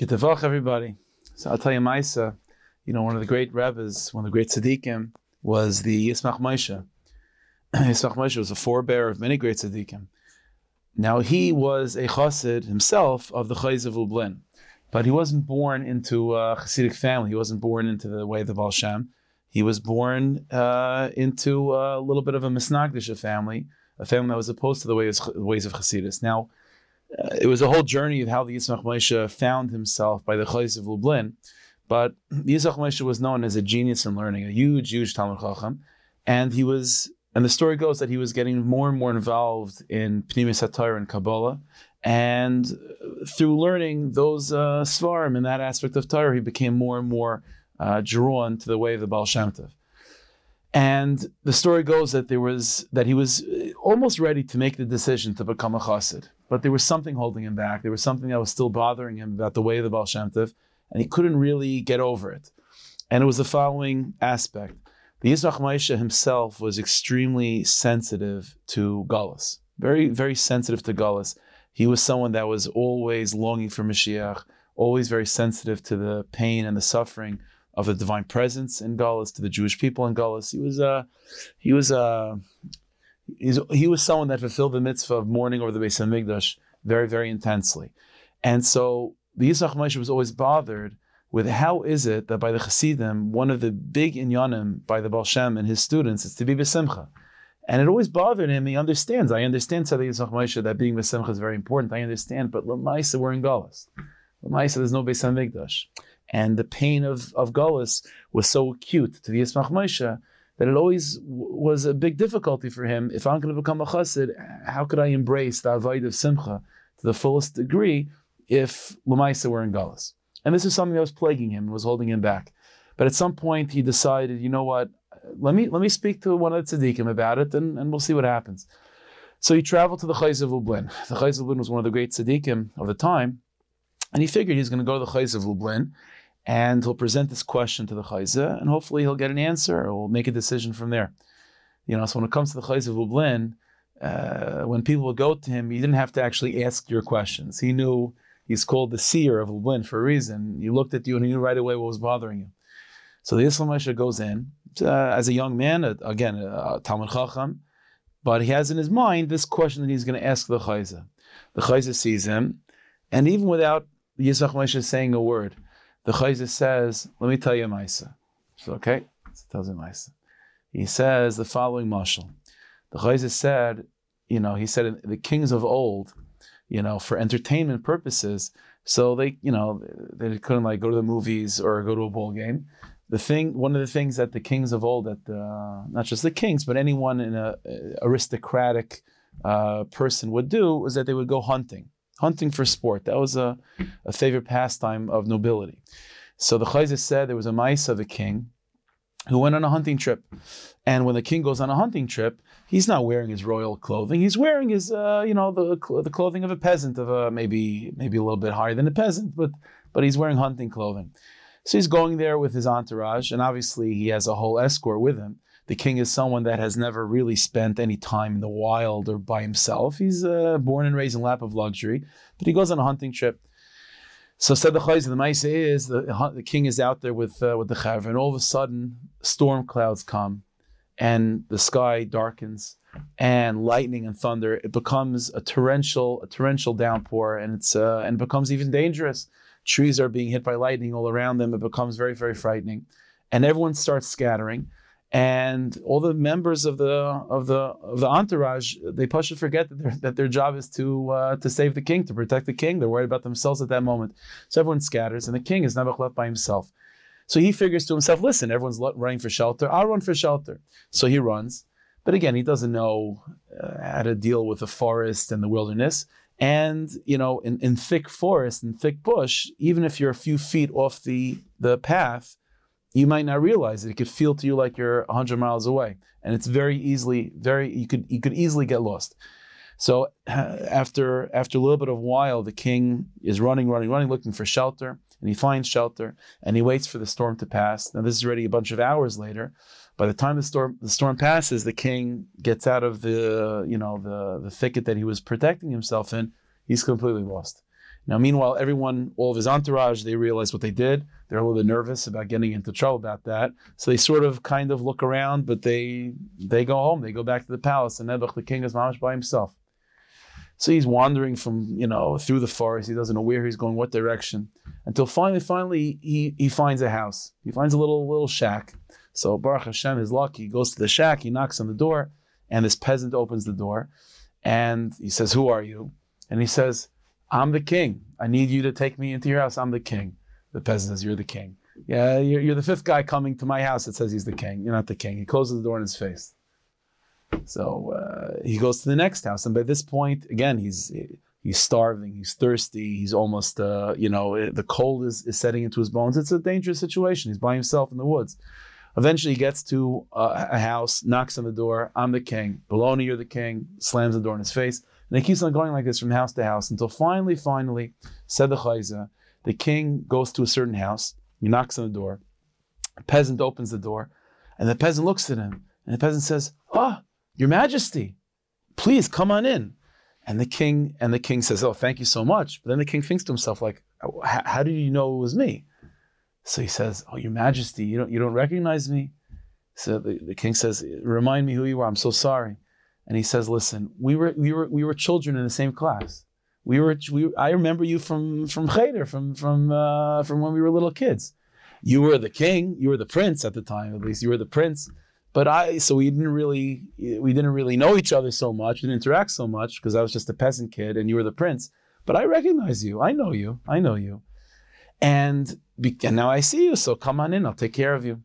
Gitavach, everybody. So I'll tell you, Maisa, one of the great rabbis, one of the great Tzadikim, was the Yismach Moshe. Yismach Moshe was a forebearer of many great Tzadikim. Now, he was a chassid himself of the Chais of Lublin, but he wasn't born into a Hasidic family. He wasn't born into the way of the Baal Shem. He was born into a little bit of a misnagdisha family, a family that was opposed to the ways of Hasidus. Now, it was a whole journey of how the Yismach Moshe found himself by the Chais of Lublin, but Yismach Moshe was known as a genius in learning, a huge, huge Talmud Chacham, and the story goes that he was getting more and more involved in Pnimis HaTorah and Kabbalah, and through learning those Svarim in that aspect of Torah, he became more and more drawn to the way of the Baal Shem Tov. And the story goes that he was almost ready to make the decision to become a chassid, but there was something holding him back. There was something that was still bothering him about the way of the Baal Shem Tov, and he couldn't really get over it. And it was the following aspect. The Yismach Moshe himself was extremely sensitive to Galus, very, very sensitive to Galus. He was someone that was always longing for Mashiach, always very sensitive to the pain and the suffering of the divine presence in Galus, to the Jewish people in Galus. He was someone that fulfilled the mitzvah of mourning over the Beis Hamikdash very, very intensely. And so the Yismach Moshe was always bothered with how is it that by the Chassidim, one of the big inyanim by the Baal Shem and his students is to be besimcha. And it always bothered him. He understands. I understand, said the Yismach Moshe, that being besimcha is very important. I understand, but L'maisa, we're in Galus. L'maisa, there's no Beis Hamikdash. And the pain of Galus was so acute to the Yismach Moshe that it always was a big difficulty for him. If I'm going to become a chassid, how could I embrace the avodah of simcha to the fullest degree if l'maisa were in Galus? And this is something that was plaguing him and was holding him back. But at some point he decided, you know what, let me speak to one of the tzaddikim about it and we'll see what happens. So he traveled to the Chais of Lublin. The Chais of Lublin was one of the great tzaddikim of the time. And he figured he's going to go to the Chais of Lublin and he'll present this question to the Chazeh, and hopefully he'll get an answer or we'll make a decision from there. So when it comes to the Chais of Lublin, when people would go to him, you didn't have to actually ask your questions. He knew. He's called the seer of Lublin for a reason. He looked at you and he knew right away what was bothering you. So the Yismach Moshe goes in, as a young man, again, a Talmud Chacham, but he has in his mind this question that he's going to ask the Chozeh. The Chozeh sees him, and even without Yismach Moshe saying a word, the Chozeh says, let me tell you a Maisa. So okay, so tells him Maisa. He says the following mashal. The Chozeh said, he said, the kings of old, for entertainment purposes, so they couldn't go to the movies or go to a ball game. One of the things that the kings of old, that not just the kings, but anyone in a aristocratic person would do, was that they would go hunting for sport. That was a favorite pastime of nobility. So the Chozeh said there was a ma'isa of a king who went on a hunting trip. And when the king goes on a hunting trip, he's not wearing his royal clothing. He's wearing his, the clothing of a peasant, of a maybe a little bit higher than a peasant, but he's wearing hunting clothing. So he's going there with his entourage, and obviously he has a whole escort with him. The king is someone that has never really spent any time in the wild or by himself. He's born and raised in a lap of luxury, but he goes on a hunting trip. So said the Chozeh, the Maisa is, the king is out there with the Chaver, and all of a sudden, storm clouds come, and the sky darkens, and lightning and thunder. It becomes a torrential downpour, and it's and becomes even dangerous. Trees are being hit by lightning all around them. It becomes very, very frightening, and everyone starts scattering. And all the members of the entourage, they partially forget that their job is to save the king, to protect the king. They're worried about themselves at that moment. So everyone scatters, and the king is never left by himself. So he figures to himself, listen, everyone's running for shelter. I'll run for shelter. So he runs. But again, he doesn't know how to deal with the forest and the wilderness. And, in thick forest and thick bush, even if you're a few feet off the path, you might not realize it. It could feel to you like you're 100 miles away. And it's you could easily get lost. So after a little bit of while, the king is running, looking for shelter. And he finds shelter. And he waits for the storm to pass. Now this is already a bunch of hours later. By the time the storm passes, the king gets out of the thicket that he was protecting himself in. He's completely lost. Now, meanwhile, everyone, all of his entourage, they realize what they did. They're a little bit nervous about getting into trouble about that. So they sort of kind of look around, but they go home. They go back to the palace, and Nebuch, the king, is mamish by himself. So he's wandering from, through the forest. He doesn't know where he's going, what direction, until finally, he finds a house. He finds a little shack. So Baruch Hashem is lucky. He goes to the shack. He knocks on the door, and this peasant opens the door, and he says, "Who are you?" And he says, "I'm the king. I need you to take me into your house. I'm the king." The peasant says, "You're the king. Yeah, you're the fifth guy coming to my house that says he's the king. You're not the king." He closes the door in his face. So he goes to the next house. And by this point, again, he's starving. He's thirsty. He's almost, the cold is setting into his bones. It's a dangerous situation. He's by himself in the woods. Eventually, he gets to a house, knocks on the door. "I'm the king. Baloney, you're the king." Slams the door in his face. And it keeps on going like this from house to house until finally, said the Chozeh, the king goes to a certain house. He knocks on the door. A peasant opens the door, and the peasant looks at him. And the peasant says, "Ah, your majesty, please come on in." And the king says, "Oh, thank you so much." But then the king thinks to himself, like, how do you know it was me? So he says, "Oh, your majesty, you don't recognize me?" So the king says, "Remind me who you are. I'm so sorry." And he says, "Listen, we were children in the same class. I remember you from Cheder, from when we were little kids. You were the king, you were the prince at the time, at least you were the prince. But we didn't really know each other so much, we didn't interact so much because I was just a peasant kid and you were the prince. But I recognize you. I know you. And now I see you. So come on in. I'll take care of you."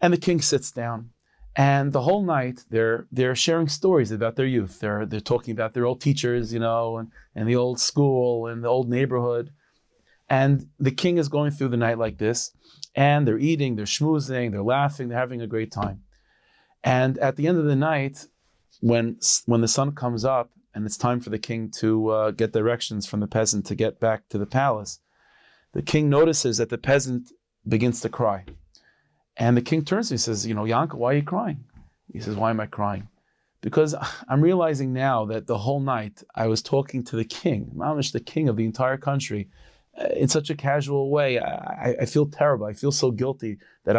And the king sits down. And the whole night, they're sharing stories about their youth. They're talking about their old teachers, and the old school and the old neighborhood. And the king is going through the night like this. And they're eating, they're schmoozing, they're laughing, they're having a great time. And at the end of the night, when the sun comes up and it's time for the king to get directions from the peasant to get back to the palace, the king notices that the peasant begins to cry. And the king turns to him and says, "Yanka, why are you crying?" He says, "Why am I crying? Because I'm realizing now that the whole night I was talking to the king, Mamish, the king of the entire country, in such a casual way. I feel terrible. I feel so guilty that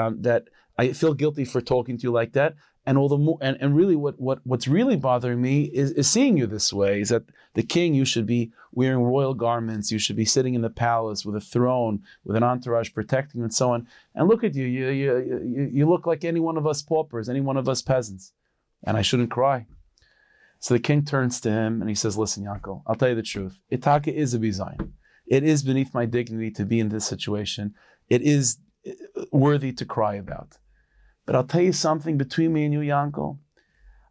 I feel guilty for talking to you like that. And all the more, and really what's really bothering me is seeing you this way, is that the king, you should be wearing royal garments, you should be sitting in the palace with a throne, with an entourage protecting you and so on. And look at you, you look like any one of us paupers, any one of us peasants. And I shouldn't cry." So the king turns to him and he says, "Listen, Yankel, I'll tell you the truth. Itaka is a bizayin. It is beneath my dignity to be in this situation. It is worthy to cry about. But I'll tell you something between me and you, Yankel.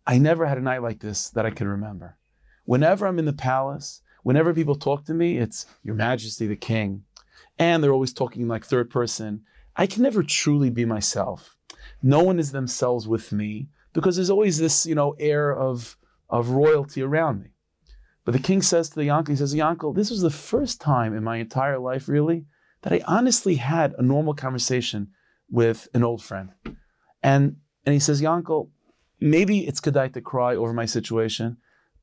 I never had a night like this that I can remember. Whenever I'm in the palace, whenever people talk to me, it's Your Majesty, the King. And they're always talking like third person. I can never truly be myself. No one is themselves with me because there's always this, air of royalty around me." But the king says to the Yankel, he says, "Yankel, this was the first time in my entire life, really, that I honestly had a normal conversation with an old friend." And he says, "Yankel, maybe it's kedai to cry over my situation,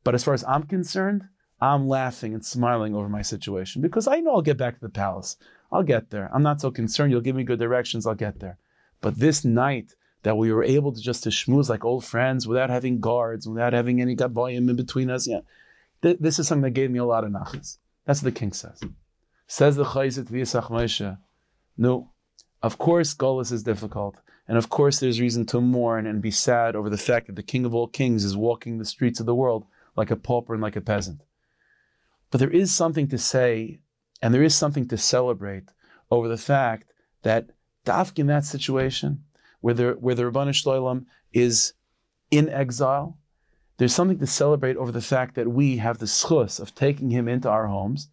but as far as I'm concerned, I'm laughing and smiling over my situation because I know I'll get back to the palace. I'll get there. I'm not so concerned. You'll give me good directions. I'll get there. But this night that we were able to just to schmooze like old friends without having guards, without having any gabayim in between us, this is something that gave me a lot of nachas." That's what the king says. Says the Chozeh to Yismach Moshe, "No, of course, golus is difficult. And of course, there's reason to mourn and be sad over the fact that the King of all kings is walking the streets of the world like a pauper and like a peasant. But there is something to say, and there is something to celebrate over the fact that Dafk in that situation, where the Ribbono Shel Olam is in exile, there's something to celebrate over the fact that we have the schus of taking him into our homes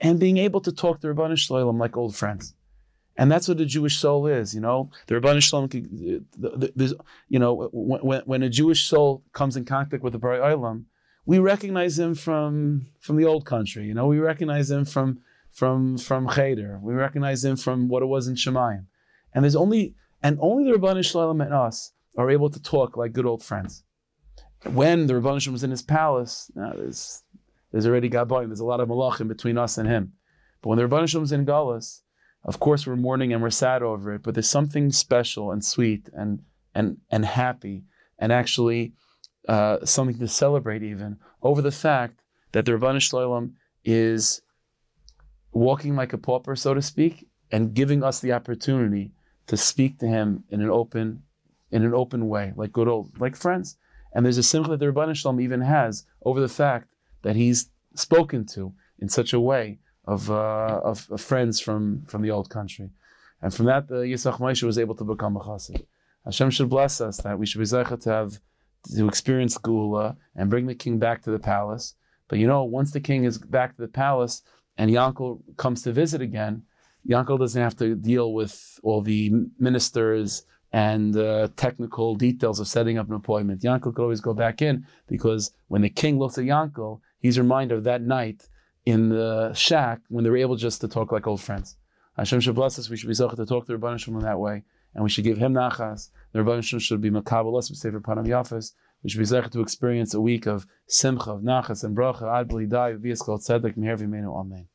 and being able to talk to Ribbono Shel Olam like old friends." And that's what a Jewish soul is, The Ribbono Shel Olam, when a Jewish soul comes in contact with the Borei Olam, we recognize him from the old country, We recognize him from Cheder. We recognize him from what it was in Shemayim. And only the Ribbono Shel Olam and us are able to talk like good old friends. When the Ribbono Shel Olam was in his palace, there's already Gabayim. There's a lot of malachim between us and him. But when the Ribbono Shel Olam's in Galus, of course we're mourning and we're sad over it, but there's something special and sweet and happy and actually something to celebrate even over the fact that the Ribbono Shel Olam is walking like a pauper, so to speak, and giving us the opportunity to speak to him in an open way, like good old, like friends. And there's a simcha that the Ribbono Shel Olam even has over the fact that he's spoken to in such a way of friends from the old country. And from that, Yismach Moshe was able to become a chassid. Hashem should bless us that we should be zeicha to experience Geula and bring the king back to the palace. But you know, once the king is back to the palace and Yankel comes to visit again, Yankel doesn't have to deal with all the ministers and technical details of setting up an appointment. Yankel could always go back in, because when the king looks at Yankel, he's reminded of that night in the shack when they were able just to talk like old friends. Hashem should bless us. We should be zocheh to talk to Ribbono Shel Olam in that way. And we should give him nachas. The Ribbono Shel Olam should be makabel us, b'sefer panam yafas. We should be zeichet to experience a week of simcha, of nachas, and bracha, ad b'li dai, v'yis kol tzedek, meher v'imenu, amen.